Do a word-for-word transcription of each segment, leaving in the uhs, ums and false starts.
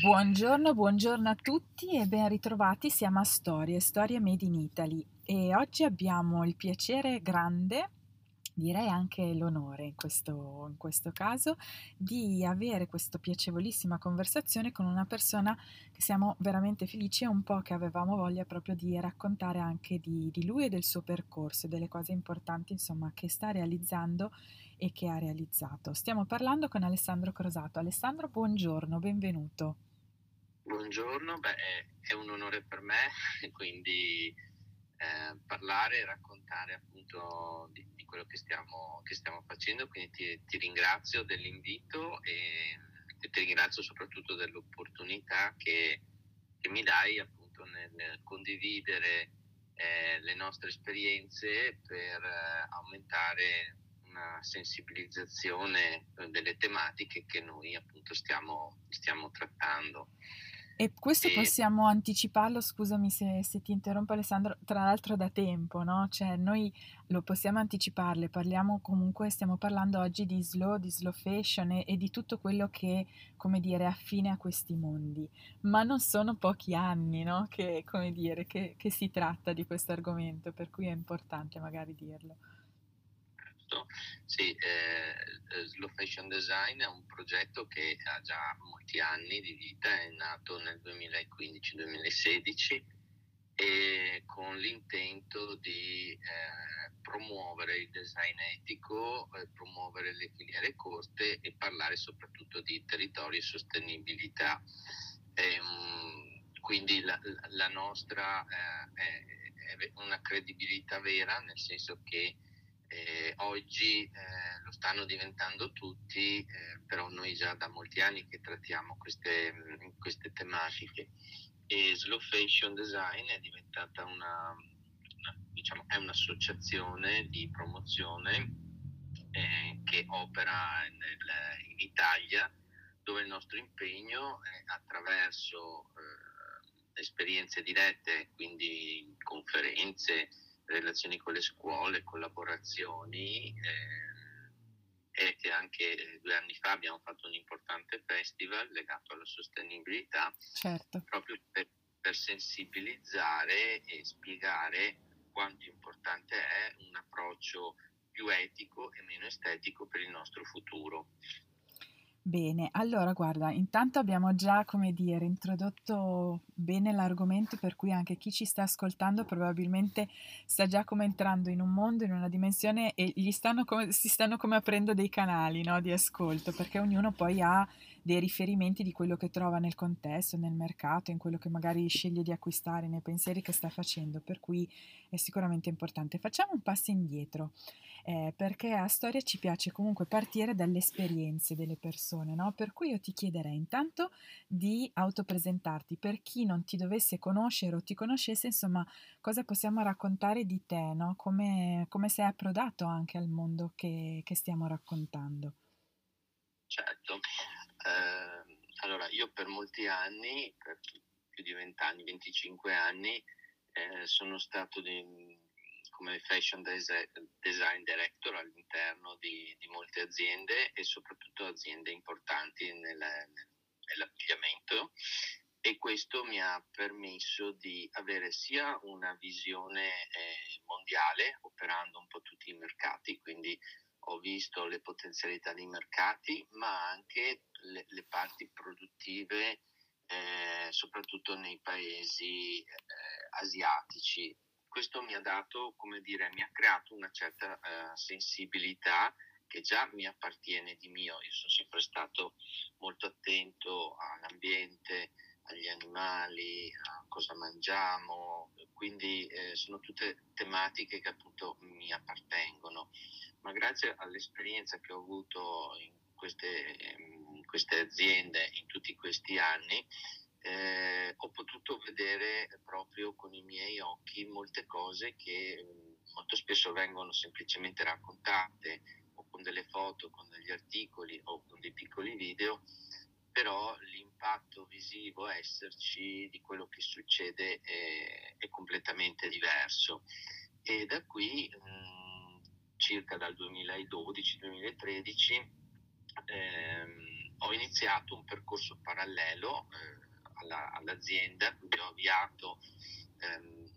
Buongiorno, buongiorno a tutti e ben ritrovati, siamo a Storie, Storie Made in Italy e oggi abbiamo il piacere grande, direi anche l'onore in questo, in questo caso, di avere questa piacevolissima conversazione con una persona che siamo veramente felici e un po' che avevamo voglia proprio di raccontare anche di, di lui e del suo percorso e delle cose importanti insomma che sta realizzando e che ha realizzato. Stiamo parlando con Alessandro Crosato. Alessandro, buongiorno, benvenuto. Buongiorno, beh, è un onore per me, quindi eh, parlare e raccontare appunto di, di quello che stiamo, che stiamo facendo, quindi ti, ti ringrazio dell'invito e, e ti ringrazio soprattutto dell'opportunità che, che mi dai appunto nel, nel condividere eh, le nostre esperienze per eh, aumentare una sensibilizzazione delle tematiche che noi appunto stiamo, stiamo trattando. E questo e... possiamo anticiparlo, scusami se, se ti interrompo Alessandro, tra l'altro da tempo, no? Cioè noi lo possiamo anticiparle, parliamo comunque, stiamo parlando oggi di slow, di slow fashion e, e di tutto quello che, come dire, è affine a questi mondi, ma non sono pochi anni, no? Che, come dire, che, che si tratta di questo argomento, per cui è importante magari dirlo. Sì, eh, Slow Fashion Design è un progetto che ha già molti anni di vita, è nato nel duemilaquindici duemilasedici e con l'intento di eh, promuovere il design etico, eh, promuovere le filiere corte e parlare soprattutto di territorio e sostenibilità. E, um, quindi la, la nostra eh, è, è una credibilità vera, nel senso che Eh, oggi eh, lo stanno diventando tutti, eh, però noi già da molti anni che trattiamo queste, mh, queste tematiche e Slow Fashion Design è diventata una, una diciamo è un'associazione di promozione eh, che opera nel, in Italia, dove il nostro impegno è attraverso eh, esperienze dirette, quindi conferenze, relazioni con le scuole, collaborazioni eh, e anche due anni fa abbiamo fatto un importante festival legato alla sostenibilità, certo, proprio per, per sensibilizzare e spiegare quanto importante è un approccio più etico e meno estetico per il nostro futuro. Bene, allora guarda, intanto abbiamo già, come dire, introdotto bene l'argomento, per cui anche chi ci sta ascoltando probabilmente sta già come entrando in un mondo, in una dimensione e gli stanno come, si stanno come aprendo dei canali, no, di ascolto, perché ognuno poi ha dei riferimenti di quello che trova nel contesto, nel mercato, in quello che magari sceglie di acquistare, nei pensieri che sta facendo, per cui è sicuramente importante. Facciamo un passo indietro. Eh, perché a Storia ci piace comunque partire dalle esperienze delle persone, no? Per cui io ti chiederei intanto di autopresentarti, per chi non ti dovesse conoscere o ti conoscesse, insomma, cosa possiamo raccontare di te, no? Come, come sei approdato anche al mondo che, che stiamo raccontando. Certo, eh, allora io per molti anni, per più di vent'anni, venticinque anni, eh, sono stato di... come fashion design director all'interno di, di molte aziende e soprattutto aziende importanti nel, nell'abbigliamento e questo mi ha permesso di avere sia una visione eh, mondiale operando un po' tutti i mercati, quindi ho visto le potenzialità dei mercati ma anche le, le parti produttive eh, soprattutto nei paesi eh, asiatici. Questo mi ha dato, come dire, mi ha creato una certa uh, sensibilità che già mi appartiene di mio. Io sono sempre stato molto attento all'ambiente, agli animali, a cosa mangiamo, quindi eh, sono tutte tematiche che appunto mi appartengono. Ma grazie all'esperienza che ho avuto in queste, in queste aziende in tutti questi anni, Eh, ho potuto vedere proprio con i miei occhi molte cose che molto spesso vengono semplicemente raccontate o con delle foto, con degli articoli o con dei piccoli video, però l'impatto visivo, esserci, di quello che succede è, è completamente diverso. E da qui, mh, circa dal duemiladodici duemilatredici, ehm, ho iniziato un percorso parallelo eh, alla, all'azienda, quindi ho avviato ehm,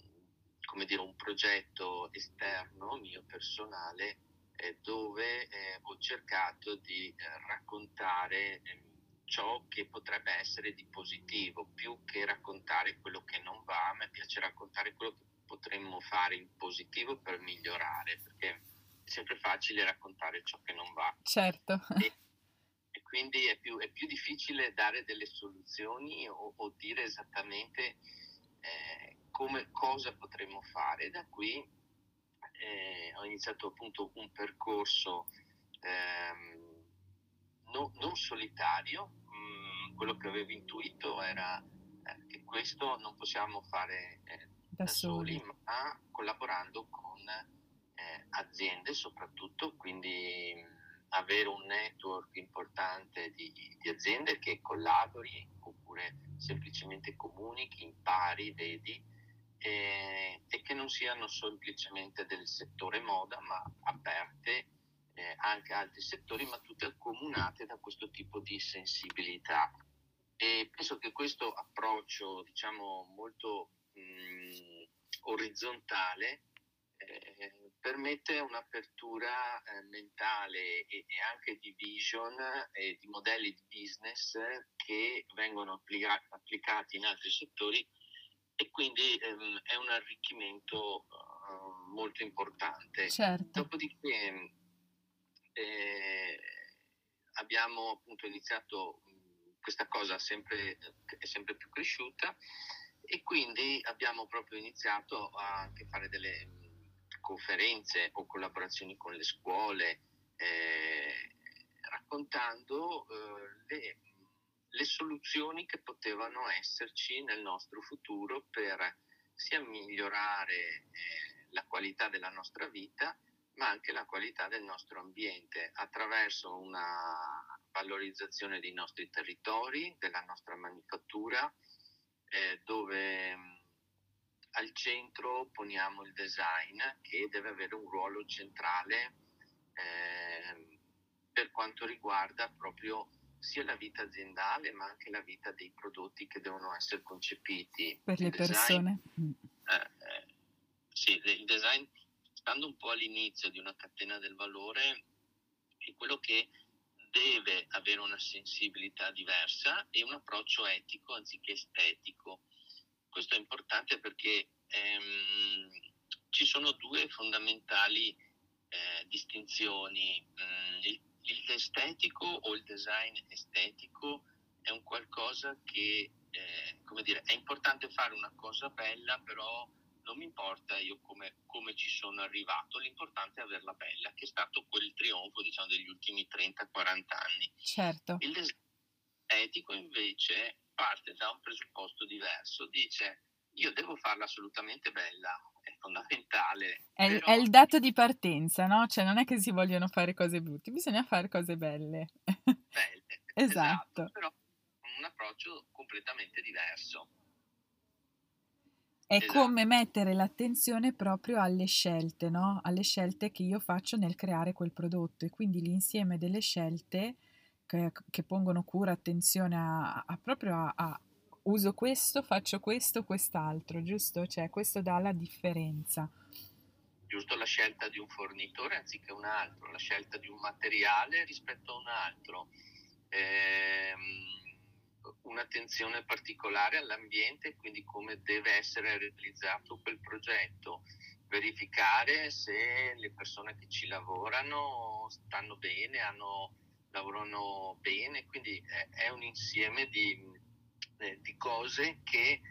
come dire, un progetto esterno mio personale eh, dove eh, ho cercato di eh, raccontare eh, ciò che potrebbe essere di positivo, più che raccontare quello che non va. A me piace raccontare quello che potremmo fare in positivo per migliorare, perché è sempre facile raccontare ciò che non va. Certo. E, e quindi è più, è più difficile dare delle soluzioni o, o dire esattamente eh, come cosa potremmo fare. Da qui eh, ho iniziato appunto un percorso ehm, no, non solitario. Mm, quello che avevo intuito era eh, che questo non possiamo fare eh, da soli, ma collaborando con eh, aziende soprattutto, quindi avere un network importante di, di aziende che collabori oppure semplicemente comunichi, impari, vedi, eh, e che non siano semplicemente del settore moda, ma aperte eh, anche a altri settori, ma tutte accomunate da questo tipo di sensibilità. E penso che questo approccio, diciamo, molto Mm, orizzontale eh, permette un'apertura eh, mentale e, e anche di vision e di modelli di business che vengono applica- applicati in altri settori, e quindi ehm, è un arricchimento eh, molto importante. Certo. Dopodiché eh, abbiamo appunto iniziato questa cosa, sempre, è sempre più cresciuta, e quindi abbiamo proprio iniziato a anche fare delle conferenze o collaborazioni con le scuole, eh, raccontando eh, le, le soluzioni che potevano esserci nel nostro futuro per sia migliorare eh, la qualità della nostra vita, ma anche la qualità del nostro ambiente, attraverso una valorizzazione dei nostri territori, della nostra manifattura, Eh, dove mh, al centro poniamo il design, che deve avere un ruolo centrale eh, per quanto riguarda proprio sia la vita aziendale, ma anche la vita dei prodotti che devono essere concepiti per le persone. Eh, eh, sì, il design, stando un po' all'inizio di una catena del valore, è quello che deve avere una sensibilità diversa e un approccio etico anziché estetico. Questo è importante perché ehm, ci sono due fondamentali eh, distinzioni. Mm, il, il estetico o il design estetico è un qualcosa che, eh, come dire, è importante fare una cosa bella, però non mi importa io come, come ci sono arrivato, l'importante è averla bella, che è stato quel trionfo, diciamo, degli ultimi trenta quaranta anni. Certo. Il design etico invece parte da un presupposto diverso, dice io devo farla assolutamente bella, è fondamentale. È, però... è il dato di partenza, no? Cioè non è che si vogliono fare cose brutte, bisogna fare cose belle. Belle, esatto. Esatto, però un approccio completamente diverso. È esatto. Come mettere l'attenzione proprio alle scelte, no? Alle scelte che io faccio nel creare quel prodotto, e quindi l'insieme delle scelte che, che pongono cura, attenzione a, a proprio a, a uso questo, faccio questo, quest'altro, giusto? Cioè questo dà la differenza. Giusto, la scelta di un fornitore anziché un altro, la scelta di un materiale rispetto a un altro. Ehm... un'attenzione particolare all'ambiente, quindi come deve essere realizzato quel progetto, verificare se le persone che ci lavorano stanno bene, hanno, lavorano bene, quindi è, è un insieme di, eh, di cose che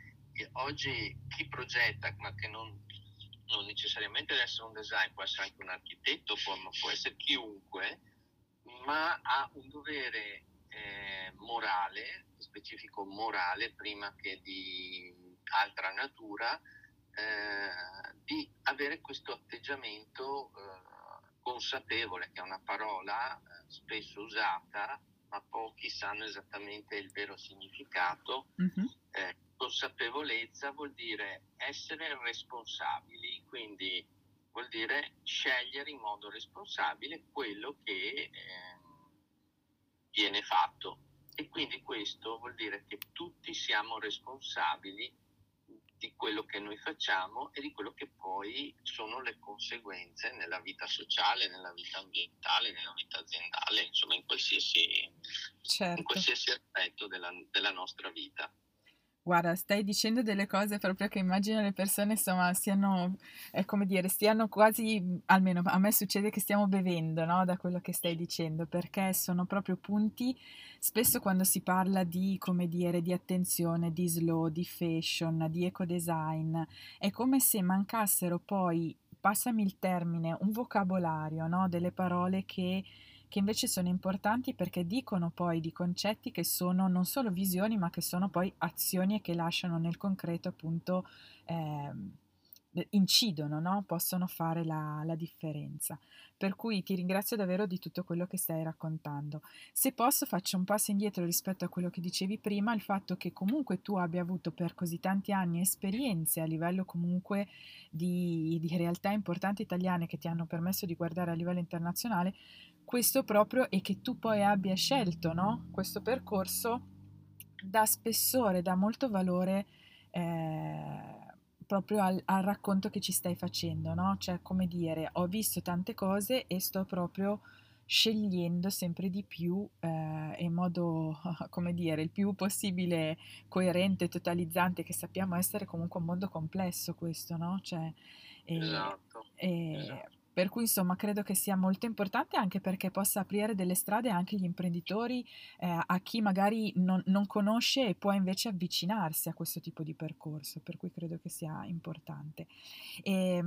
oggi chi progetta, ma che non, non necessariamente deve essere un design, può essere anche un architetto, può, ma può essere chiunque, ma ha un dovere Eh, morale, specifico morale prima che di altra natura, eh, di avere questo atteggiamento eh, consapevole, che è una parola spesso usata ma pochi sanno esattamente il vero significato. Mm-hmm. eh, consapevolezza vuol dire essere responsabili, quindi vuol dire scegliere in modo responsabile quello che eh, viene fatto. E quindi questo vuol dire che tutti siamo responsabili di quello che noi facciamo e di quello che poi sono le conseguenze nella vita sociale, nella vita ambientale, nella vita aziendale, insomma in qualsiasi, certo. in qualsiasi aspetto della, della nostra vita. Guarda, stai dicendo delle cose proprio che immagino le persone, insomma, siano, eh, come dire, stiano quasi, almeno a me succede che stiamo bevendo, no, da quello che stai dicendo, perché sono proprio punti, spesso quando si parla di, come dire, di attenzione, di slow, di fashion, di ecodesign, è come se mancassero poi, passami il termine, un vocabolario, no, delle parole che... che invece sono importanti perché dicono poi di concetti che sono non solo visioni ma che sono poi azioni e che lasciano nel concreto appunto, eh, incidono, no? Possono fare la, la differenza. Per cui ti ringrazio davvero di tutto quello che stai raccontando. Se posso faccio un passo indietro rispetto a quello che dicevi prima, il fatto che comunque tu abbia avuto per così tanti anni esperienze a livello comunque di, di realtà importanti italiane che ti hanno permesso di guardare a livello internazionale, questo proprio, e che tu poi abbia scelto, no? Questo percorso dà spessore, dà molto valore eh, proprio al, al racconto che ci stai facendo, no? Cioè, come dire, ho visto tante cose e sto proprio scegliendo sempre di più eh, in modo, come dire, il più possibile coerente, totalizzante, che sappiamo essere comunque un mondo complesso questo, no? Cioè, e, esatto. E, esatto. Per cui insomma credo che sia molto importante anche perché possa aprire delle strade anche agli imprenditori, eh, a chi magari non, non conosce e può invece avvicinarsi a questo tipo di percorso, per cui credo che sia importante. E,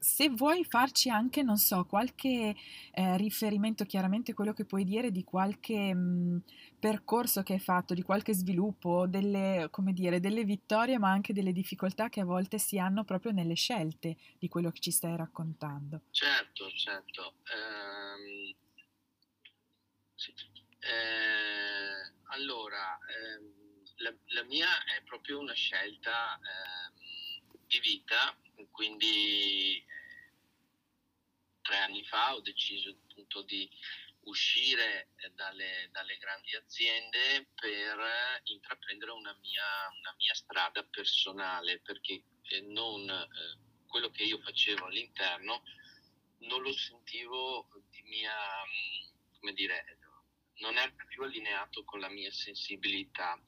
se vuoi farci anche, non so, qualche eh, riferimento, chiaramente quello che puoi dire di qualche mh, percorso che hai fatto, di qualche sviluppo, delle, come dire, delle vittorie ma anche delle difficoltà che a volte si hanno proprio nelle scelte di quello che ci stai raccontando. Certo, certo. Eh, sì. eh, allora, eh, la, la mia è proprio una scelta eh, di vita, quindi eh, tre anni fa ho deciso appunto di uscire dalle, dalle grandi aziende per intraprendere una mia, una mia strada personale, perché eh, non... Eh, quello che io facevo all'interno non lo sentivo di mia, come dire, non era più allineato con la mia sensibilità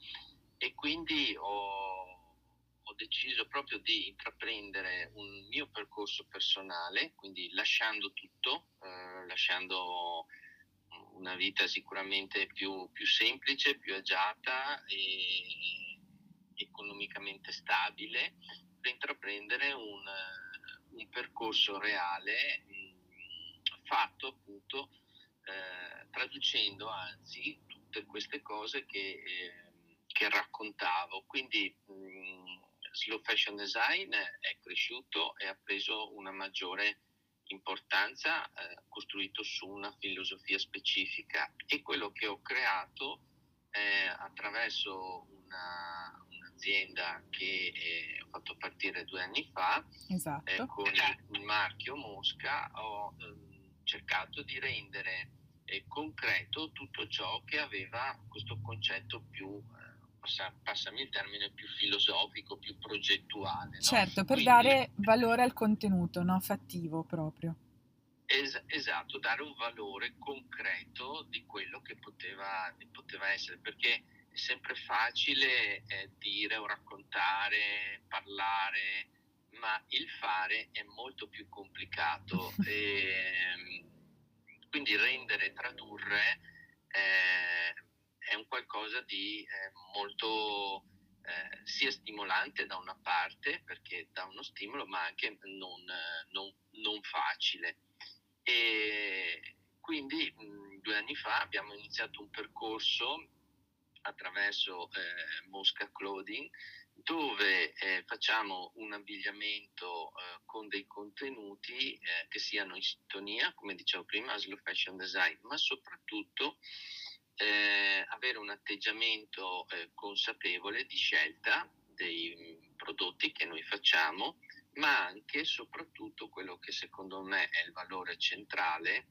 e quindi ho, ho deciso proprio di intraprendere un mio percorso personale, quindi lasciando tutto, eh, lasciando una vita sicuramente più, più semplice, più agiata e economicamente stabile, per intraprendere un, un percorso reale mh, fatto appunto eh, traducendo anzi tutte queste cose che, eh, che raccontavo. Quindi mh, Slow Fashion Design è cresciuto e ha preso una maggiore importanza, eh, costruito su una filosofia specifica, e quello che ho creato eh, attraverso una azienda che eh, ho fatto partire due anni fa, esatto. eh, con il marchio Mosca ho eh, cercato di rendere eh, concreto tutto ciò che aveva questo concetto più, eh, passami il termine, più filosofico, più progettuale. No? Certo, per Quindi, dare valore al contenuto, no? Fattivo proprio. Es- esatto, dare un valore concreto di quello che poteva, poteva essere, perché è sempre facile eh, dire o raccontare, parlare, ma il fare è molto più complicato e quindi rendere, tradurre eh, è un qualcosa di eh, molto eh, sia stimolante da una parte, perché dà uno stimolo, ma anche non, non, non facile. E quindi mh, due anni fa abbiamo iniziato un percorso attraverso eh, Mosca Clothing, dove eh, facciamo un abbigliamento eh, con dei contenuti eh, che siano in sintonia, come dicevo prima, Slow Fashion Design, ma soprattutto eh, avere un atteggiamento eh, consapevole di scelta dei prodotti che noi facciamo, ma anche e soprattutto quello che secondo me è il valore centrale,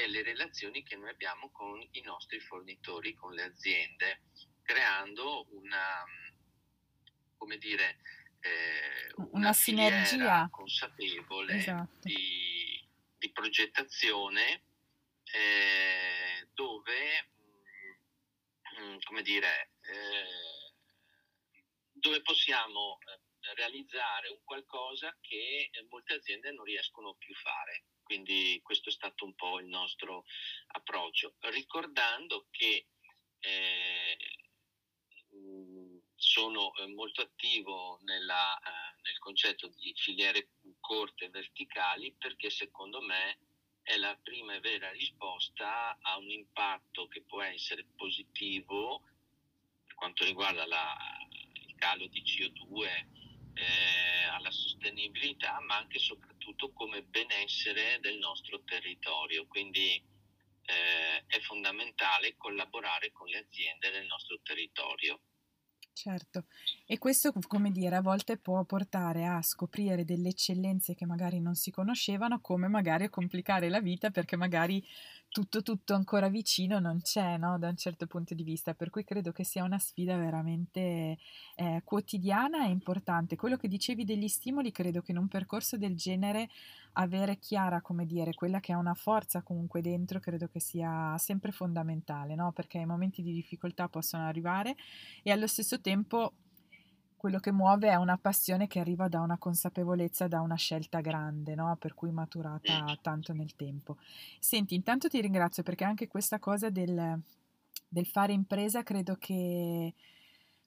e le relazioni che noi abbiamo con i nostri fornitori, con le aziende, creando una, come dire, eh, una, una sinergia consapevole, esatto, di, di progettazione, eh, dove, mh, come dire, eh, dove possiamo realizzare un qualcosa che molte aziende non riescono più a fare. Quindi questo è stato un po' il nostro approccio, ricordando che eh, sono molto attivo nella, eh, nel concetto di filiere corte verticali, perché secondo me è la prima e vera risposta a un impatto che può essere positivo per quanto riguarda la, il calo di C O due, Eh, alla sostenibilità, ma anche e soprattutto come benessere del nostro territorio. Quindi eh, è fondamentale collaborare con le aziende del nostro territorio. Certo, e questo, come dire, a volte può portare a scoprire delle eccellenze che magari non si conoscevano, come magari a complicare la vita perché magari tutto tutto ancora vicino non c'è, no? Da un certo punto di vista, per cui credo che sia una sfida veramente eh, quotidiana e importante. Quello che dicevi degli stimoli, credo che in un percorso del genere avere chiara, come dire, quella che è una forza comunque dentro, credo che sia sempre fondamentale, no? Perché i momenti di difficoltà possono arrivare e allo stesso tempo quello che muove è una passione che arriva da una consapevolezza, da una scelta grande, no? Per cui maturata tanto nel tempo. Senti, intanto ti ringrazio, perché anche questa cosa del, del fare impresa credo che,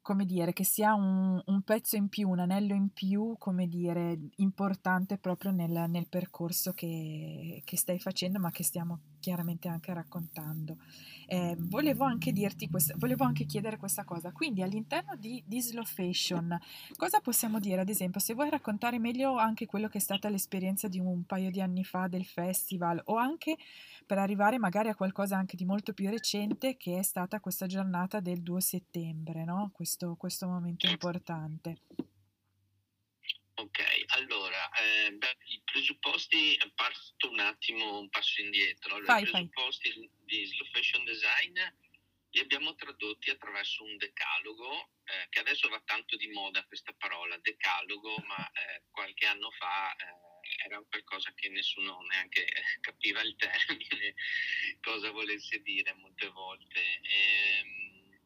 come dire, che sia un, un pezzo in più, un anello in più, come dire, importante proprio nel, nel percorso che, che stai facendo, ma che stiamo chiaramente anche raccontando. Eh, volevo anche dirti questa, volevo anche chiedere questa cosa. Quindi all'interno di, di Slow Fashion, cosa possiamo dire? Ad esempio, se vuoi raccontare meglio anche quello che è stata l'esperienza di un paio di anni fa del festival, o anche per arrivare magari a qualcosa anche di molto più recente, che è stata questa giornata del due settembre, no? Questo, questo momento importante. Ok, allora, eh, beh, i presupposti, parto un attimo, un passo indietro. Allora, fai, i presupposti fai. di Slow Fashion Design li abbiamo tradotti attraverso un decalogo, eh, che adesso va tanto di moda questa parola, decalogo, ma eh, qualche anno fa eh, era qualcosa che nessuno neanche capiva il termine, cosa volesse dire molte volte. E,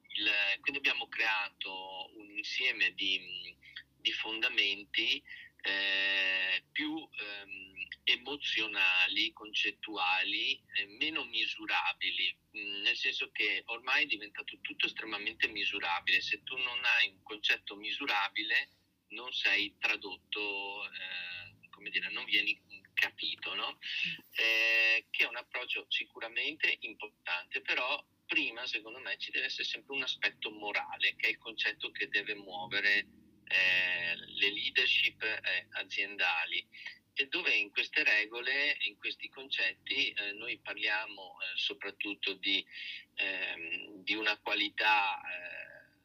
il, quindi abbiamo creato un insieme di... di fondamenti eh, più ehm, emozionali, concettuali, eh, meno misurabili, mh, nel senso che ormai è diventato tutto estremamente misurabile. Se tu non hai un concetto misurabile non sei tradotto, eh, come dire, non vieni capito, no? Eh, che è un approccio sicuramente importante, però prima secondo me ci deve essere sempre un aspetto morale, che è il concetto che deve muovere Eh, le leadership eh, aziendali, e dove in queste regole, in questi concetti eh, noi parliamo eh, soprattutto di, ehm, di una qualità eh,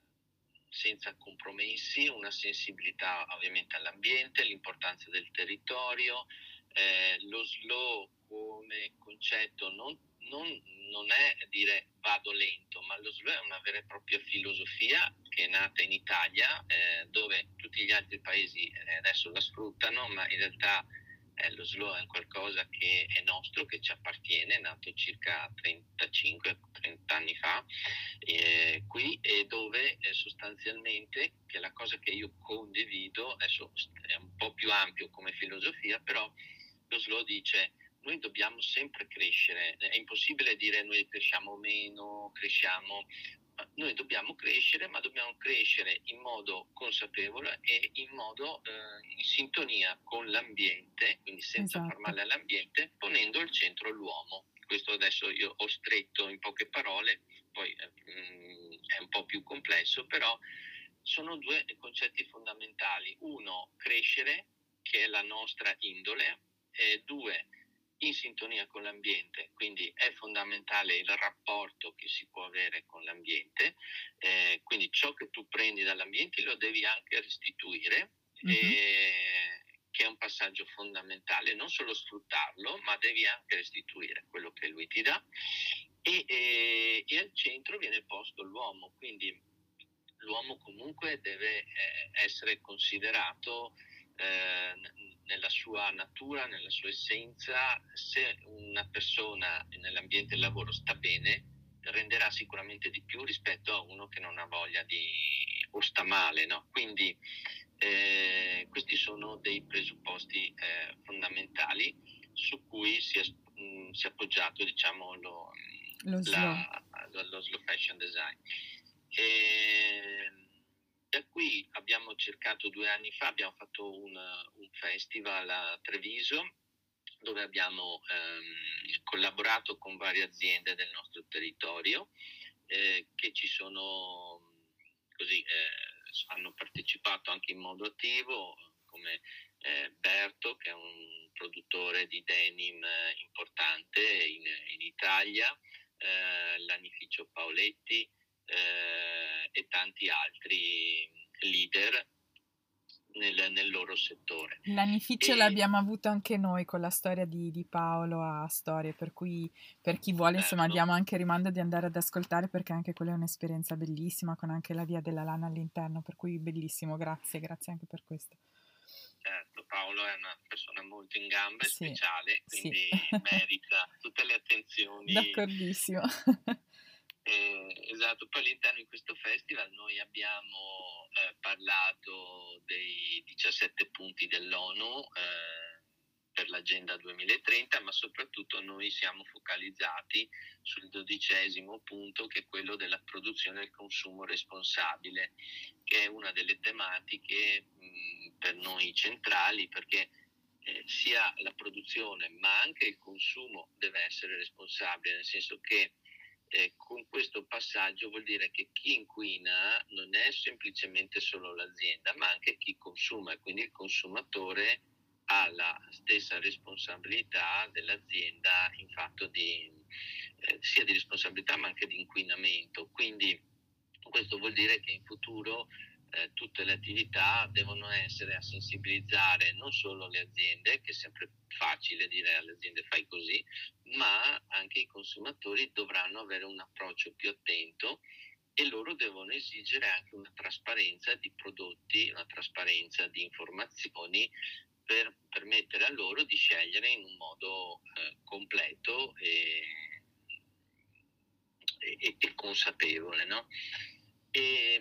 senza compromessi, una sensibilità ovviamente all'ambiente, l'importanza del territorio, eh, lo slow come concetto non, non, non è dire vado lento, ma lo slow è una vera e propria filosofia che è nata in Italia, eh, dove tutti gli altri paesi adesso la sfruttano, ma in realtà eh, lo slow è qualcosa che è nostro, che ci appartiene, è nato circa trentacinque trenta anni fa eh, qui, e dove eh, sostanzialmente, che è la cosa che io condivido, adesso è un po' più ampio come filosofia, però lo slow dice: noi dobbiamo sempre crescere, è impossibile dire noi cresciamo meno, cresciamo... Noi dobbiamo crescere, ma dobbiamo crescere in modo consapevole e in modo eh, in sintonia con l'ambiente, quindi senza, esatto, far male all'ambiente, ponendo al centro l'uomo. Questo adesso io ho stretto in poche parole, poi eh, è un po' più complesso, però sono due concetti fondamentali. Uno, crescere, che è la nostra indole, e due, in sintonia con l'ambiente, quindi è fondamentale il rapporto che si può avere con l'ambiente, eh, quindi ciò che tu prendi dall'ambiente lo devi anche restituire, mm-hmm. eh, che che è un passaggio fondamentale, non solo sfruttarlo, ma devi anche restituire quello che lui ti dà, e, e, e al centro viene posto l'uomo, quindi l'uomo comunque deve eh, essere considerato eh, nella sua natura, nella sua essenza. Se una persona nell'ambiente del lavoro sta bene, renderà sicuramente di più rispetto a uno che non ha voglia di o sta male, no? Quindi eh, questi sono dei presupposti eh, fondamentali su cui si è, mh, si è appoggiato, diciamo, lo, lo, la, lo, lo slow fashion design. E da qui abbiamo cercato, due anni fa abbiamo fatto un, un festival a Treviso, dove abbiamo ehm, collaborato con varie aziende del nostro territorio eh, che ci sono così eh, hanno partecipato anche in modo attivo, come eh, Berto, che è un produttore di denim eh, importante in, in Italia, eh, Lanificio Paoletti eh, e tanti altri leader Nel, nel loro settore. Lanificio e... l'abbiamo avuto anche noi con la storia di, di Paolo a Storie, per cui per chi vuole, certo, insomma, diamo anche rimando di andare ad ascoltare, perché anche quella è un'esperienza bellissima, con anche la via della lana all'interno, per cui bellissimo, grazie, grazie anche per questo. Certo, Paolo è una persona molto in gamba e sì, speciale, quindi sì, merita tutte le attenzioni. D'accordissimo. Eh, esatto, poi all'interno di questo festival noi abbiamo eh, parlato dei diciassette punti dell'ONU eh, per l'agenda duemilatrenta, ma soprattutto noi siamo focalizzati sul dodicesimo punto, che è quello della produzione e il consumo responsabile, che è una delle tematiche mh, per noi centrali, perché eh, sia la produzione ma anche il consumo deve essere responsabile, nel senso che Eh, con questo passaggio vuol dire che chi inquina non è semplicemente solo l'azienda, ma anche chi consuma, e quindi il consumatore ha la stessa responsabilità dell'azienda in fatto di eh, sia di responsabilità ma anche di inquinamento. Quindi questo vuol dire che in futuro eh, tutte le attività devono essere a sensibilizzare non solo le aziende, che è sempre facile dire alle aziende fai così, ma anche i consumatori dovranno avere un approccio più attento, e loro devono esigere anche una trasparenza di prodotti, una trasparenza di informazioni, per permettere a loro di scegliere in un modo eh, completo e, e, e consapevole, no? E,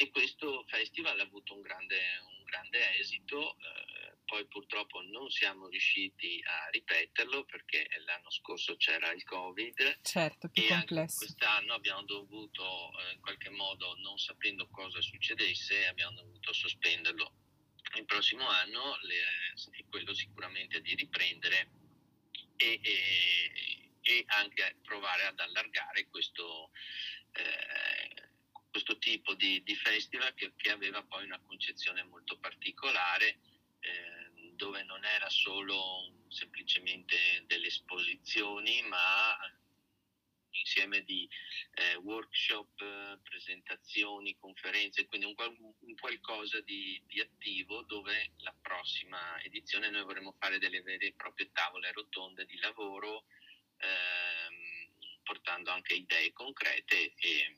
e questo festival ha avuto un grande, un grande esito. Eh, poi purtroppo non siamo riusciti a ripeterlo, perché l'anno scorso c'era il Covid, certo, più e complesso. Quest'anno abbiamo dovuto, eh, in qualche modo, non sapendo cosa succedesse, abbiamo dovuto sospenderlo. Il prossimo anno le, è quello sicuramente di riprendere e, e, e anche provare ad allargare questo eh, questo tipo di, di festival, che, che aveva poi una concezione molto particolare, eh, dove non era solo semplicemente delle esposizioni, ma insieme di eh, workshop, presentazioni, conferenze, quindi un, un qualcosa di, di attivo, dove la prossima edizione noi vorremmo fare delle vere e proprie tavole rotonde di lavoro, ehm, portando anche idee concrete e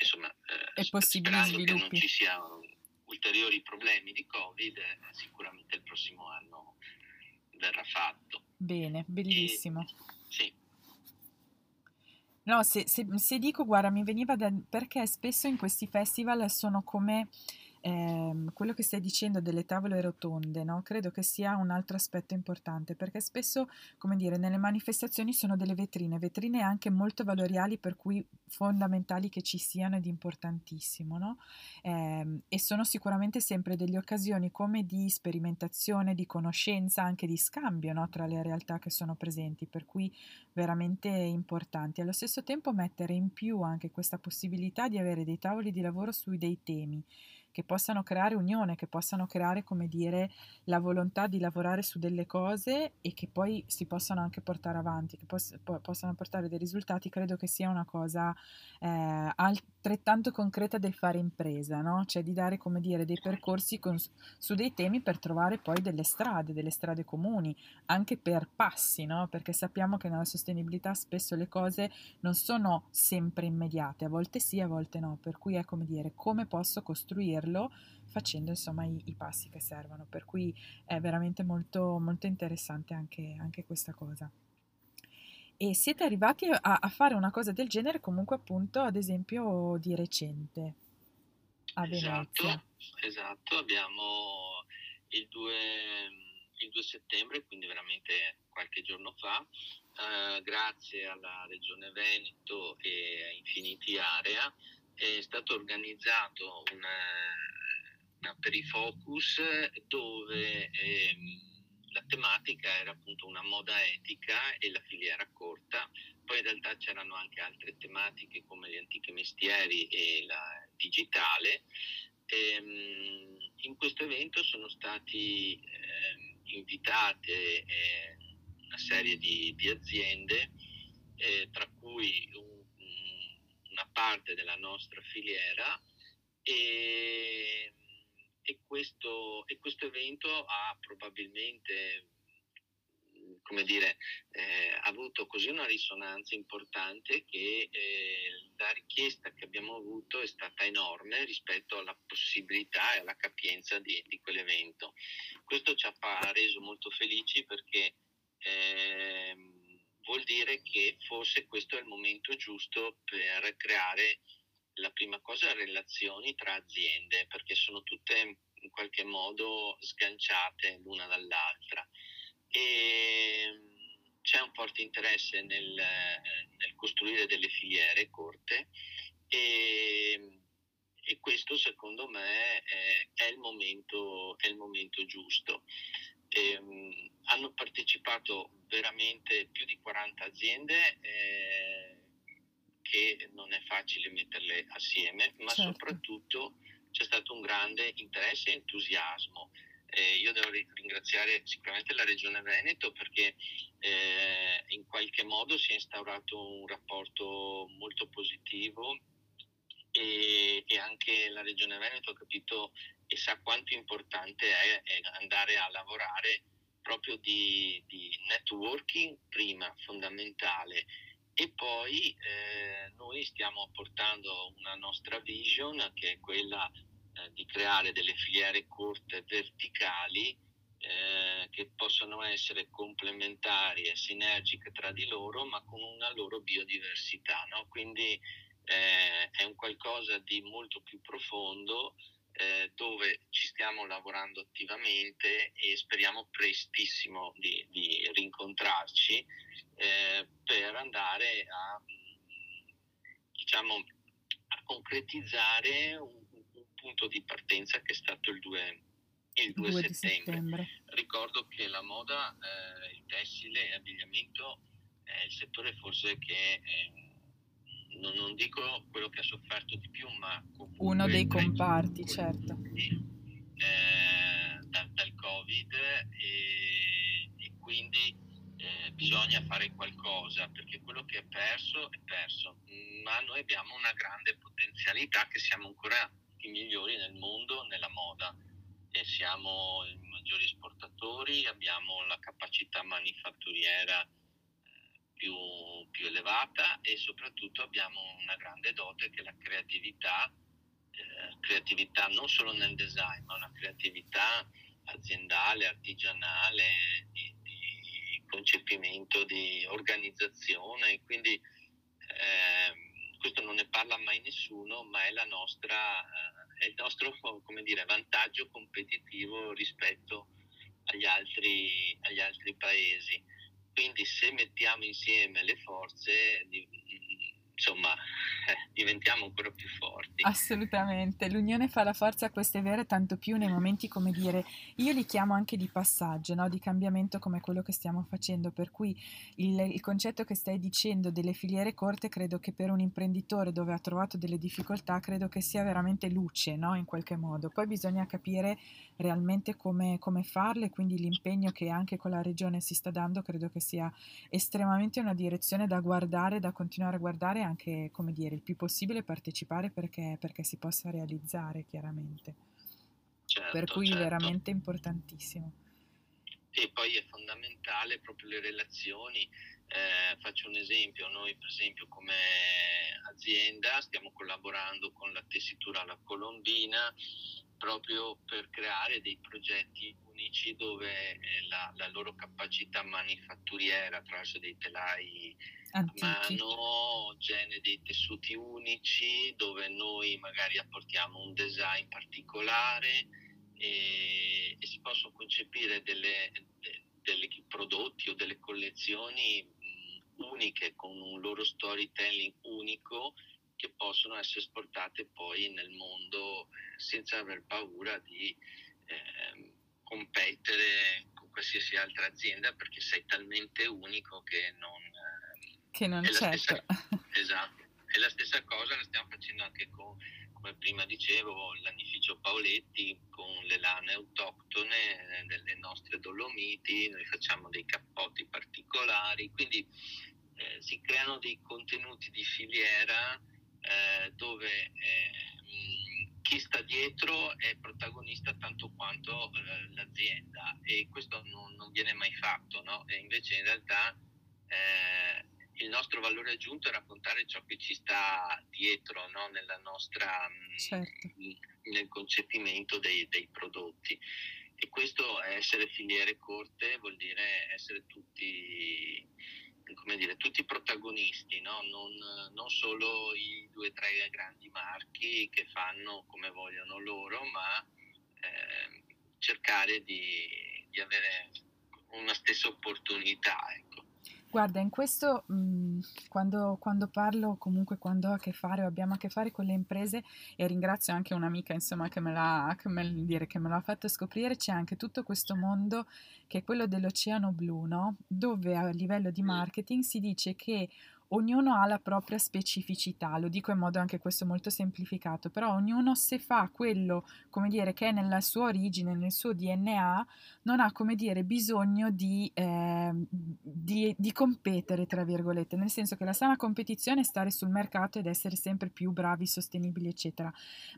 insomma, eh, sperando che non ci siano ulteriori problemi di Covid, eh, sicuramente il prossimo anno verrà fatto. Bene, bellissimo. E, sì. No, se, se, se dico, guarda, mi veniva da... perché spesso in questi festival sono come... Eh, quello che stai dicendo delle tavole rotonde, no? Credo che sia un altro aspetto importante, perché spesso, come dire, nelle manifestazioni sono delle vetrine, vetrine anche molto valoriali, per cui fondamentali che ci siano ed importantissimo, no? Eh, e sono sicuramente sempre delle occasioni come di sperimentazione, di conoscenza, anche di scambio, no? Tra le realtà che sono presenti, per cui veramente importanti. Allo stesso tempo mettere in più anche questa possibilità di avere dei tavoli di lavoro su dei temi che possano creare unione, che possano creare, come dire, la volontà di lavorare su delle cose e che poi si possano anche portare avanti, che poss- po- possano portare dei risultati, credo che sia una cosa eh, al- altrettanto concreta del fare impresa, no? Cioè di dare, come dire, dei percorsi con, su dei temi per trovare poi delle strade, delle strade comuni, anche per passi, no? Perché sappiamo che nella sostenibilità spesso le cose non sono sempre immediate, a volte sì, a volte no, per cui è come dire, come posso costruirlo facendo insomma i, i passi che servono, per cui è veramente molto, molto interessante anche, anche questa cosa. E siete arrivati a, a fare una cosa del genere comunque appunto ad esempio di recente a Venezia. Esatto, esatto. Abbiamo il due settembre, quindi veramente qualche giorno fa, eh, grazie alla Regione Veneto e a Infiniti Area è stato organizzato una, una perifocus dove ehm, la tematica era appunto una moda etica e la filiera corta, poi in realtà c'erano anche altre tematiche come gli antichi mestieri e la digitale. E in questo evento sono stati eh, invitate eh, una serie di, di aziende, eh, tra cui un, una parte della nostra filiera, e E questo, e questo evento ha probabilmente, come dire, eh, avuto così una risonanza importante che eh, la richiesta che abbiamo avuto è stata enorme rispetto alla possibilità e alla capienza di, di quell'evento. Questo ci ha reso molto felici perché eh, vuol dire che forse questo è il momento giusto per creare la prima cosa, relazioni tra aziende, perché sono tutte in qualche modo sganciate l'una dall'altra e c'è un forte interesse nel, nel costruire delle filiere corte e, e questo secondo me è, è, il, momento, è il momento giusto. E, hanno partecipato veramente più di quaranta aziende, eh, che non è facile metterle assieme, ma certo, soprattutto c'è stato un grande interesse e entusiasmo. Eh, io devo ringraziare sicuramente la Regione Veneto perché eh, in qualche modo si è instaurato un rapporto molto positivo e, e anche la Regione Veneto ha capito e sa quanto importante è, è andare a lavorare proprio di, di networking, prima, fondamentale. E poi eh, noi stiamo portando una nostra vision che è quella eh, di creare delle filiere corte verticali eh, che possono essere complementari e sinergiche tra di loro ma con una loro biodiversità, no? Quindi eh, è un qualcosa di molto più profondo eh, dove ci stiamo lavorando attivamente e speriamo prestissimo di, di rincontrarci Eh, per andare a, diciamo, a concretizzare un, un punto di partenza che è stato il due settembre. Ricordo che la moda, eh, il tessile e l'abbigliamento è il settore forse che, eh, non, non dico quello che ha sofferto di più, ma comunque uno dei comparti, certo, di, eh, dal, dal Covid e, e quindi Eh, bisogna fare qualcosa perché quello che è perso è perso, ma noi abbiamo una grande potenzialità che siamo ancora i migliori nel mondo nella moda e siamo i maggiori esportatori, abbiamo la capacità manifatturiera eh, più, più elevata e soprattutto abbiamo una grande dote che è la creatività, eh, creatività non solo nel design ma una creatività aziendale, artigianale, di, concepimento, di organizzazione, quindi eh, questo non ne parla mai nessuno, ma è la nostra, eh, è il nostro, come dire, vantaggio competitivo rispetto agli altri, agli altri paesi. Quindi se mettiamo insieme le forze, insomma, eh, diventiamo ancora più forti. Assolutamente, l'unione fa la forza, questo è vero, tanto più nei momenti, come dire, io li chiamo anche di passaggio, no? Di cambiamento come quello che stiamo facendo, per cui il, il concetto che stai dicendo delle filiere corte, credo che per un imprenditore dove ha trovato delle difficoltà, credo che sia veramente luce, no? In qualche modo, poi bisogna capire realmente come, come farle, quindi l'impegno che anche con la regione si sta dando, credo che sia estremamente una direzione da guardare, da continuare a guardare anche, come dire, il più possibile partecipare perché, perché si possa realizzare chiaramente. Certo, per cui certo. Veramente importantissimo. E poi è fondamentale proprio le relazioni. Eh, faccio un esempio, noi per esempio come azienda stiamo collaborando con la Tessitura alla Colombina proprio per creare dei progetti unici dove la, la loro capacità manifatturiera attraverso dei telai antichi a mano, gene dei tessuti unici, dove noi magari apportiamo un design particolare e, e si possono concepire delle, de, delle prodotti o delle collezioni uniche con un loro storytelling unico che possono essere esportate poi nel mondo senza aver paura di eh, competere con qualsiasi altra azienda, perché sei talmente unico che non, che non è c'è. La stessa, esatto, è la stessa cosa, la stiamo facendo anche con, come prima dicevo, Lanificio Paoletti, con le lane autoctone delle nostre Dolomiti, noi facciamo dei cappotti particolari, quindi eh, si creano dei contenuti di filiera eh, dove eh, chi sta dietro è protagonista tanto quanto eh, l'azienda, e questo non, non viene mai fatto, no? E invece in realtà eh, il nostro valore aggiunto è raccontare ciò che ci sta dietro, no? Nella nostra, certo. Nel concepimento dei, dei prodotti. E questo è essere filiere corte, vuol dire essere tutti, come dire, tutti protagonisti, no? Non, non solo i due o tre grandi marchi che fanno come vogliono loro, ma eh, cercare di, di avere una stessa opportunità, ecco. Guarda, in questo, mh, quando, quando parlo, comunque quando ho a che fare o abbiamo a che fare con le imprese, e ringrazio anche un'amica, insomma, che me l'ha, che me, dire, che me l'ha fatto scoprire, c'è anche tutto questo mondo che è quello dell'oceano blu, no? Dove a livello di marketing si dice che ognuno ha la propria specificità, lo dico in modo anche questo molto semplificato, però ognuno se fa quello, come dire, che è nella sua origine, nel suo D N A, non ha, come dire, bisogno di, eh, di, di competere, tra virgolette, nel senso che la sana competizione è stare sul mercato ed essere sempre più bravi, sostenibili, eccetera.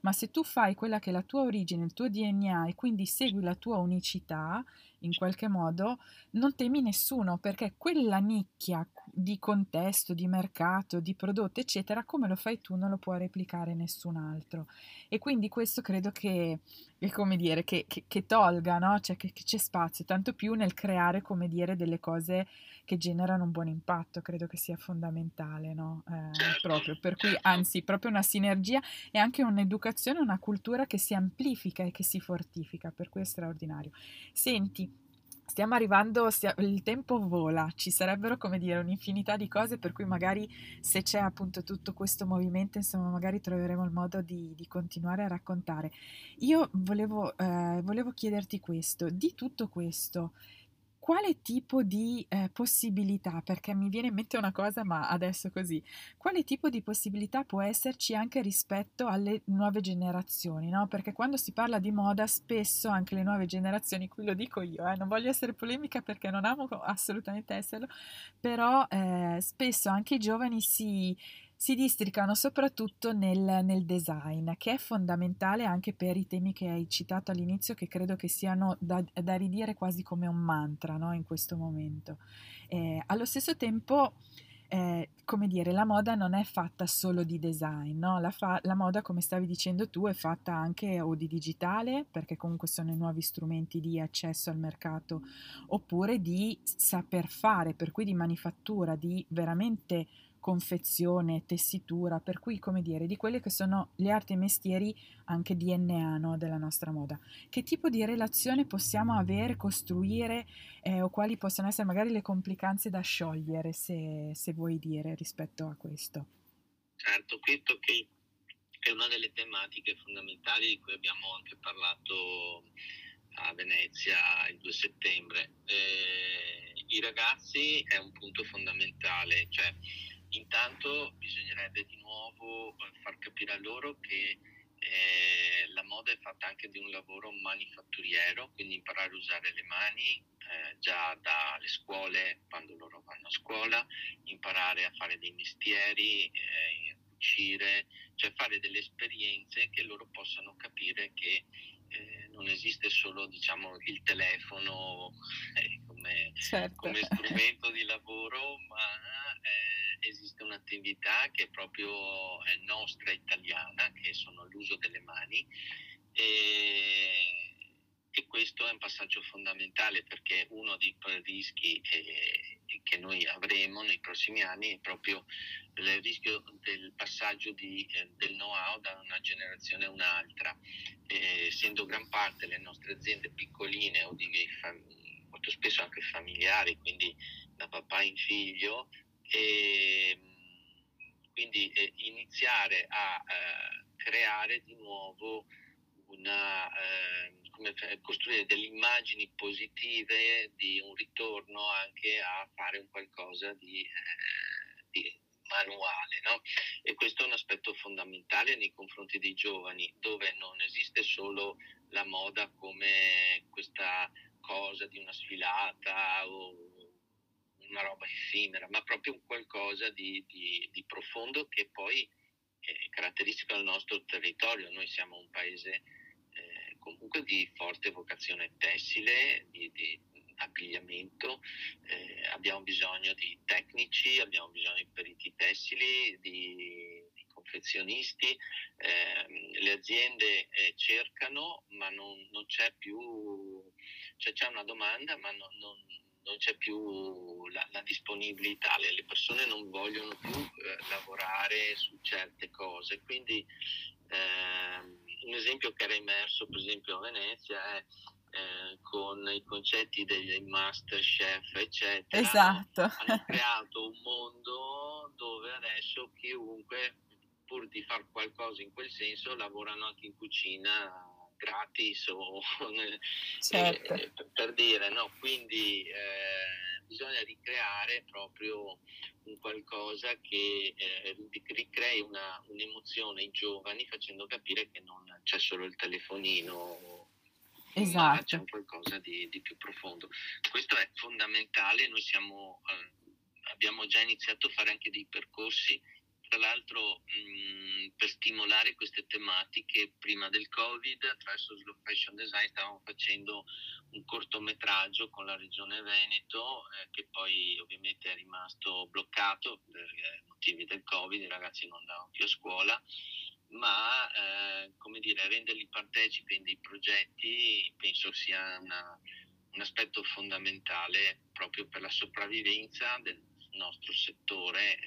Ma se tu fai quella che è la tua origine, il tuo D N A, e quindi segui la tua unicità, in qualche modo non temi nessuno, perché quella nicchia di contesto, di mercato, di prodotto, eccetera, come lo fai tu non lo può replicare nessun altro. E quindi questo credo che, come dire, che, che, che tolga, no? Cioè che, che c'è spazio, tanto più nel creare, come dire, delle cose che generano un buon impatto, credo che sia fondamentale, no? Eh, proprio, per cui anzi proprio una sinergia e anche un'educazione, una cultura che si amplifica e che si fortifica, per cui è straordinario. Senti, stiamo arrivando, stia, il tempo vola, ci sarebbero, come dire, un'infinità di cose, per cui magari se c'è appunto tutto questo movimento, insomma, magari troveremo il modo di, di continuare a raccontare. Io volevo, eh, volevo chiederti questo, di tutto questo, quale tipo di eh, possibilità, perché mi viene in mente una cosa, ma adesso così, quale tipo di possibilità può esserci anche rispetto alle nuove generazioni, no? Perché quando si parla di moda, spesso anche le nuove generazioni, qui lo dico io, eh, non voglio essere polemica perché non amo assolutamente esserlo, però eh, spesso anche i giovani si... si districano soprattutto nel, nel design, che è fondamentale anche per i temi che hai citato all'inizio, che credo che siano da, da ridire quasi come un mantra, no? In questo momento. Eh, allo stesso tempo, eh, come dire, la moda non è fatta solo di design, no? La, fa, la moda, come stavi dicendo tu, è fatta anche o di digitale, perché comunque sono i nuovi strumenti di accesso al mercato, oppure di saper fare, per cui di manifattura, di veramente... confezione, tessitura, per cui, come dire, di quelle che sono le arti e mestieri anche D N A, no, della nostra moda. Che tipo di relazione possiamo avere, costruire eh, o quali possono essere magari le complicanze da sciogliere, se, se vuoi dire, rispetto a questo? Certo, questo che è una delle tematiche fondamentali di cui abbiamo anche parlato a Venezia il due settembre. Eh, i ragazzi è un punto fondamentale, cioè intanto bisognerebbe di nuovo far capire a loro che eh, la moda è fatta anche di un lavoro manifatturiero, quindi imparare a usare le mani, eh, già dalle scuole, quando loro vanno a scuola, imparare a fare dei mestieri, eh, cucire, cioè fare delle esperienze che loro possano capire che eh, non esiste solo, diciamo, il telefono eh, come, certo. come strumento di lavoro, ma eh, esiste un'attività che è proprio è nostra, italiana, che sono l'uso delle mani. E, e questo è un passaggio fondamentale, perché uno dei rischi eh, che noi avremo nei prossimi anni è proprio il rischio del passaggio di, eh, del know-how da una generazione a un'altra, eh, essendo gran parte le nostre aziende piccoline o di fam- molto spesso anche familiari, quindi da papà in figlio, e quindi eh, iniziare a eh, creare di nuovo una, eh, come costruire delle immagini positive di un ritorno anche a fare un qualcosa di, eh, di manuale, no? E questo è un aspetto fondamentale nei confronti dei giovani, dove non esiste solo la moda come questa cosa di una sfilata o una roba effimera, ma proprio un qualcosa di, di, di profondo che poi è caratteristico del nostro territorio. Noi siamo un paese eh, comunque di forte vocazione tessile, di, di abbigliamento, eh, abbiamo bisogno di tecnici, abbiamo bisogno di periti tessili, di, di confezionisti, eh, le aziende eh, cercano, ma non, non c'è più, cioè c'è una domanda, ma non, non, non c'è più la, la disponibilità, le, le persone non vogliono più eh, lavorare su certe cose, quindi ehm, un esempio che era emerso per esempio a Venezia è Eh, con i concetti dei master chef eccetera, esatto. hanno creato un mondo dove adesso chiunque, pur di far qualcosa in quel senso, lavorano anche in cucina gratis o certo. eh, per dire, no? Quindi eh, bisogna ricreare proprio un qualcosa che eh, ricrei una, un'emozione ai giovani, facendo capire che non c'è solo il telefonino. Esatto. C'è un qualcosa di, di più profondo. Questo è fondamentale. Noi siamo, eh, abbiamo già iniziato a fare anche dei percorsi, tra l'altro mh, per stimolare queste tematiche. Prima del Covid, attraverso Slow Fashion Design, stavamo facendo un cortometraggio con la Regione Veneto, eh, che poi ovviamente è rimasto bloccato per eh, motivi del Covid, i ragazzi non andavano più a scuola. Ma eh, come dire, renderli partecipi dei progetti penso sia una, un aspetto fondamentale proprio per la sopravvivenza del nostro settore,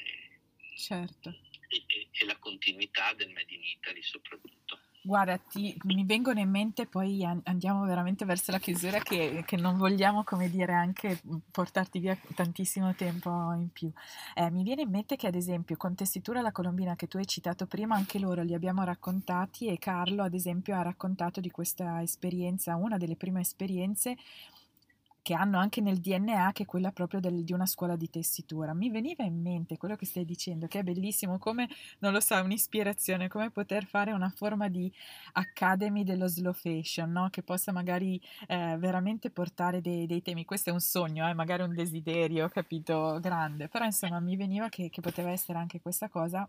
certo. e, e, e la continuità del Made in Italy soprattutto. Guarda, ti, mi vengono in mente, poi andiamo veramente verso la chiusura, che, che non vogliamo, come dire, anche portarti via tantissimo tempo in più. Eh, mi viene in mente che, ad esempio, con Tessitura alla Colombina, che tu hai citato prima, anche loro li abbiamo raccontati, e Carlo, ad esempio, ha raccontato di questa esperienza, una delle prime esperienze che hanno anche nel D N A, che è quella proprio del, di una scuola di tessitura. Mi veniva in mente quello che stai dicendo, che è bellissimo, come, non lo so, un'ispirazione, come poter fare una forma di academy dello slow fashion, no? Che possa magari eh, veramente portare dei, dei temi. Questo è un sogno, eh, magari un desiderio, capito, grande, però insomma mi veniva che, che poteva essere anche questa cosa,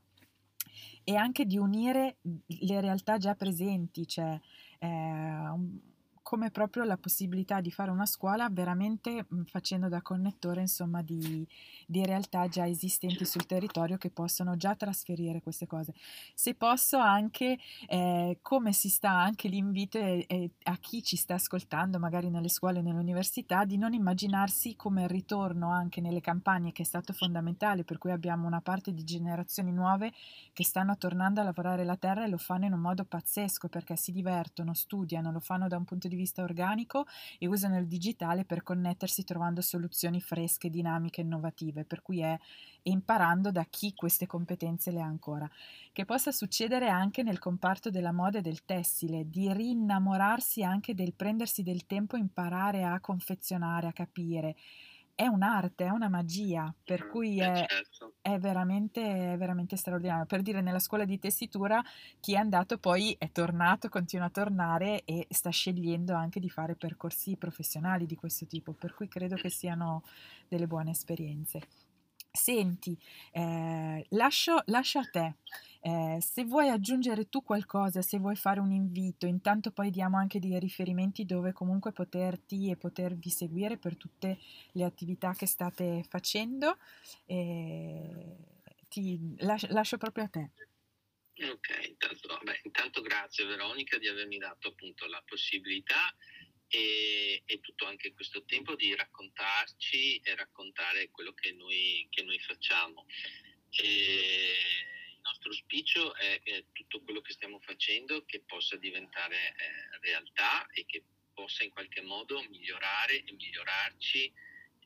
e anche di unire le realtà già presenti, cioè eh, un, come proprio la possibilità di fare una scuola veramente facendo da connettore, insomma, di, di realtà già esistenti sul territorio, che possono già trasferire queste cose. Se posso anche, eh, come si sta anche l'invito è, è a chi ci sta ascoltando, magari nelle scuole, nell'università, di non immaginarsi come il ritorno anche nelle campagne, che è stato fondamentale, per cui abbiamo una parte di generazioni nuove che stanno tornando a lavorare la terra, e lo fanno in un modo pazzesco, perché si divertono, studiano, lo fanno da un punto di vista organico, e usano il digitale per connettersi, trovando soluzioni fresche, dinamiche, innovative, per cui è imparando da chi queste competenze le ha ancora. Che possa succedere anche nel comparto della moda e del tessile, di rinnamorarsi anche del prendersi del tempo, imparare a confezionare, a capire, è un'arte, è una magia, per mm, cui è, certo. è, veramente, è veramente straordinario. Per dire, nella scuola di tessitura chi è andato poi è tornato, continua a tornare e sta scegliendo anche di fare percorsi professionali di questo tipo, per cui credo che siano delle buone esperienze. Senti, eh, lascio, lascio a te, eh, se vuoi aggiungere tu qualcosa, se vuoi fare un invito, intanto poi diamo anche dei riferimenti dove comunque poterti e potervi seguire per tutte le attività che state facendo, eh, ti las- lascio proprio a te. Ok, intanto, vabbè, intanto grazie Veronica di avermi dato appunto la possibilità E, e tutto anche questo tempo di raccontarci e raccontare quello che noi, che noi facciamo. E il nostro auspicio è che tutto quello che stiamo facendo che possa diventare eh, realtà e che possa in qualche modo migliorare e migliorarci,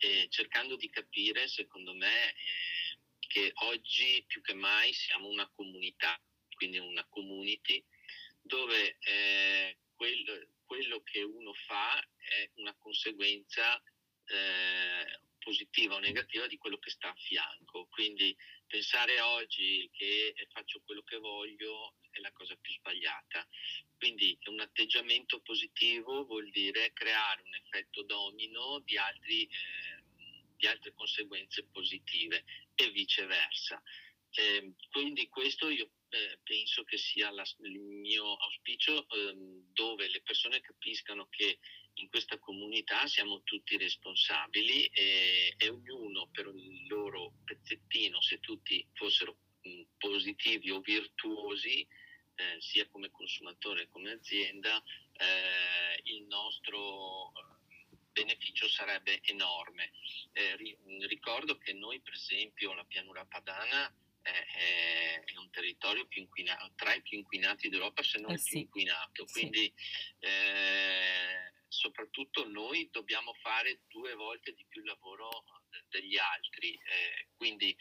eh, cercando di capire, secondo me, eh, che oggi più che mai siamo una comunità, quindi una community, dove eh, quel quello che uno fa è una conseguenza eh, positiva o negativa di quello che sta a fianco. Quindi pensare oggi che faccio quello che voglio è la cosa più sbagliata. Quindi un atteggiamento positivo vuol dire creare un effetto domino di, altri, eh, di altre conseguenze positive e viceversa. Eh, quindi questo io eh, penso che sia la, il mio auspicio, eh, dove le persone capiscano che in questa comunità siamo tutti responsabili e, e ognuno per il loro pezzettino, se tutti fossero mh, positivi o virtuosi, eh, sia come consumatore che come azienda, eh, il nostro beneficio sarebbe enorme. Eh, ri, ricordo che noi per esempio la pianura padana è un territorio più inquinato, tra i più inquinati d'Europa, se non eh il sì. più inquinato, quindi sì. eh, soprattutto noi dobbiamo fare due volte di più il lavoro degli altri, eh, quindi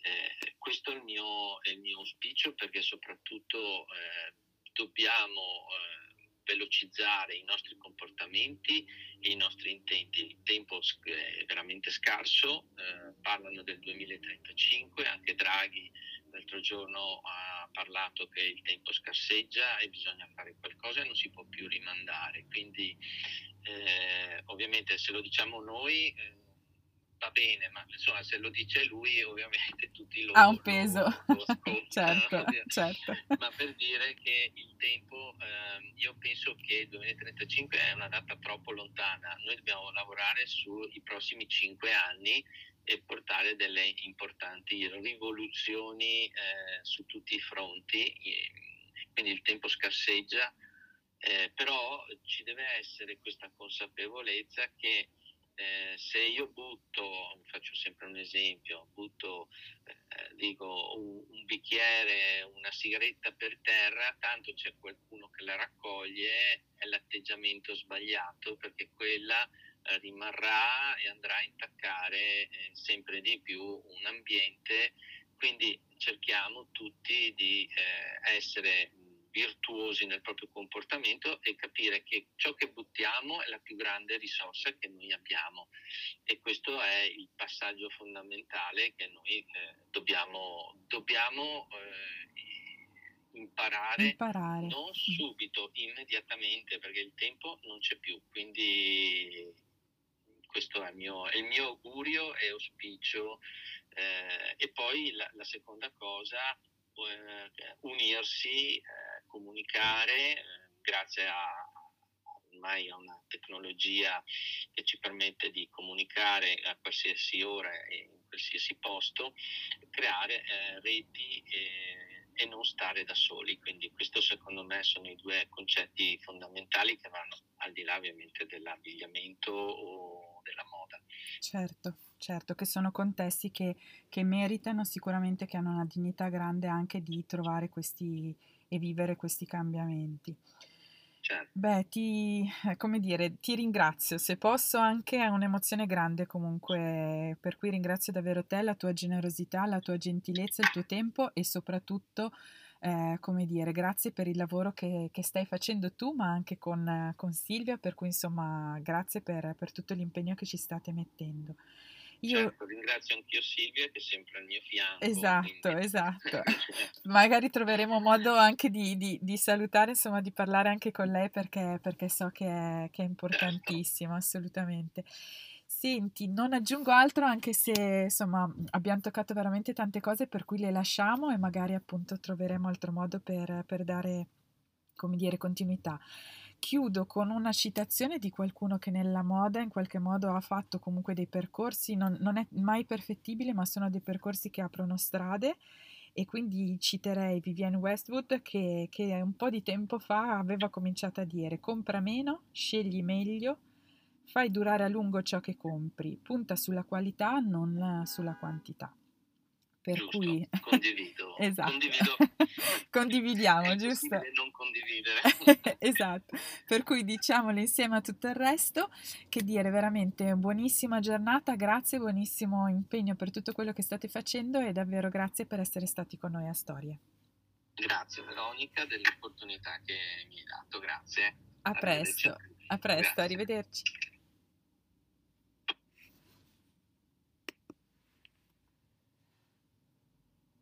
eh, questo è il mio, è il mio auspicio, perché soprattutto eh, dobbiamo eh, velocizzare i nostri comportamenti e i nostri intenti. Il tempo è veramente scarso, eh, parlano del duemilatrentacinque, anche Draghi l'altro giorno ha parlato che il tempo scarseggia e bisogna fare qualcosa e non si può più rimandare, quindi eh, ovviamente se lo diciamo noi eh, va bene, ma insomma se lo dice lui ovviamente tutti lo ha un peso, lo, lo ascolta, certo, no? certo. Ma per dire che il tempo, eh, io penso che il duemilatrentacinque è una data troppo lontana, noi dobbiamo lavorare sui prossimi cinque anni e portare delle importanti rivoluzioni eh, su tutti i fronti, quindi il tempo scarseggia, eh, però ci deve essere questa consapevolezza che Eh, se io butto, faccio sempre un esempio, butto eh, dico, un, un bicchiere, una sigaretta per terra, tanto c'è qualcuno che la raccoglie, è l'atteggiamento sbagliato, perché quella eh, rimarrà e andrà a intaccare eh, sempre di più un ambiente. Quindi cerchiamo tutti di eh, essere virtuosi nel proprio comportamento e capire che ciò che buttiamo è la più grande risorsa che noi abbiamo, e questo è il passaggio fondamentale che noi eh, dobbiamo, dobbiamo eh, imparare, imparare, non subito, immediatamente, perché il tempo non c'è più, quindi questo è il mio, è il mio augurio e auspicio. Eh, e poi la, la seconda cosa, unirsi, eh, comunicare, eh, grazie a ormai a una tecnologia che ci permette di comunicare a qualsiasi ora e in qualsiasi posto, creare eh, reti eh, e non stare da soli. Quindi questo secondo me sono i due concetti fondamentali che vanno al di là ovviamente dell'abbigliamento o della moda. Certo, certo, che sono contesti che, che meritano sicuramente, che hanno una dignità grande anche di trovare questi e vivere questi cambiamenti. Certo. Beh, ti, come dire, ti ringrazio, se posso anche è un'emozione grande comunque, per cui ringrazio davvero te, la tua generosità, la tua gentilezza, il tuo tempo e soprattutto eh, come dire, grazie per il lavoro che, che stai facendo tu, ma anche con, con Silvia, per cui insomma grazie per, per tutto l'impegno che ci state mettendo. Io... Certo, ringrazio anch'io Silvia che è sempre al mio fianco. Esatto, quindi... esatto. Magari troveremo modo anche di, di, di salutare, insomma di parlare anche con lei, perché, perché so che è, che è importantissima, certo. Assolutamente. Senti, non aggiungo altro, anche se insomma abbiamo toccato veramente tante cose, per cui le lasciamo e magari appunto troveremo altro modo per, per dare, come dire, continuità. Chiudo con una citazione di qualcuno che nella moda in qualche modo ha fatto comunque dei percorsi, non, non è mai perfettibile, ma sono dei percorsi che aprono strade, e quindi citerei Vivienne Westwood che, che un po' di tempo fa aveva cominciato a dire: compra meno, scegli meglio, fai durare a lungo ciò che compri, punta sulla qualità, non sulla quantità. Per giusto, cui condivido, esatto. condivido. Condividiamo, giusto? Non condividere. Esatto, per cui diciamolo insieme a tutto il resto, che dire veramente buonissima giornata, grazie, buonissimo impegno per tutto quello che state facendo e davvero grazie per essere stati con noi a Storie. Grazie Veronica dell'opportunità che mi hai dato, grazie. A presto, a presto, grazie. Arrivederci.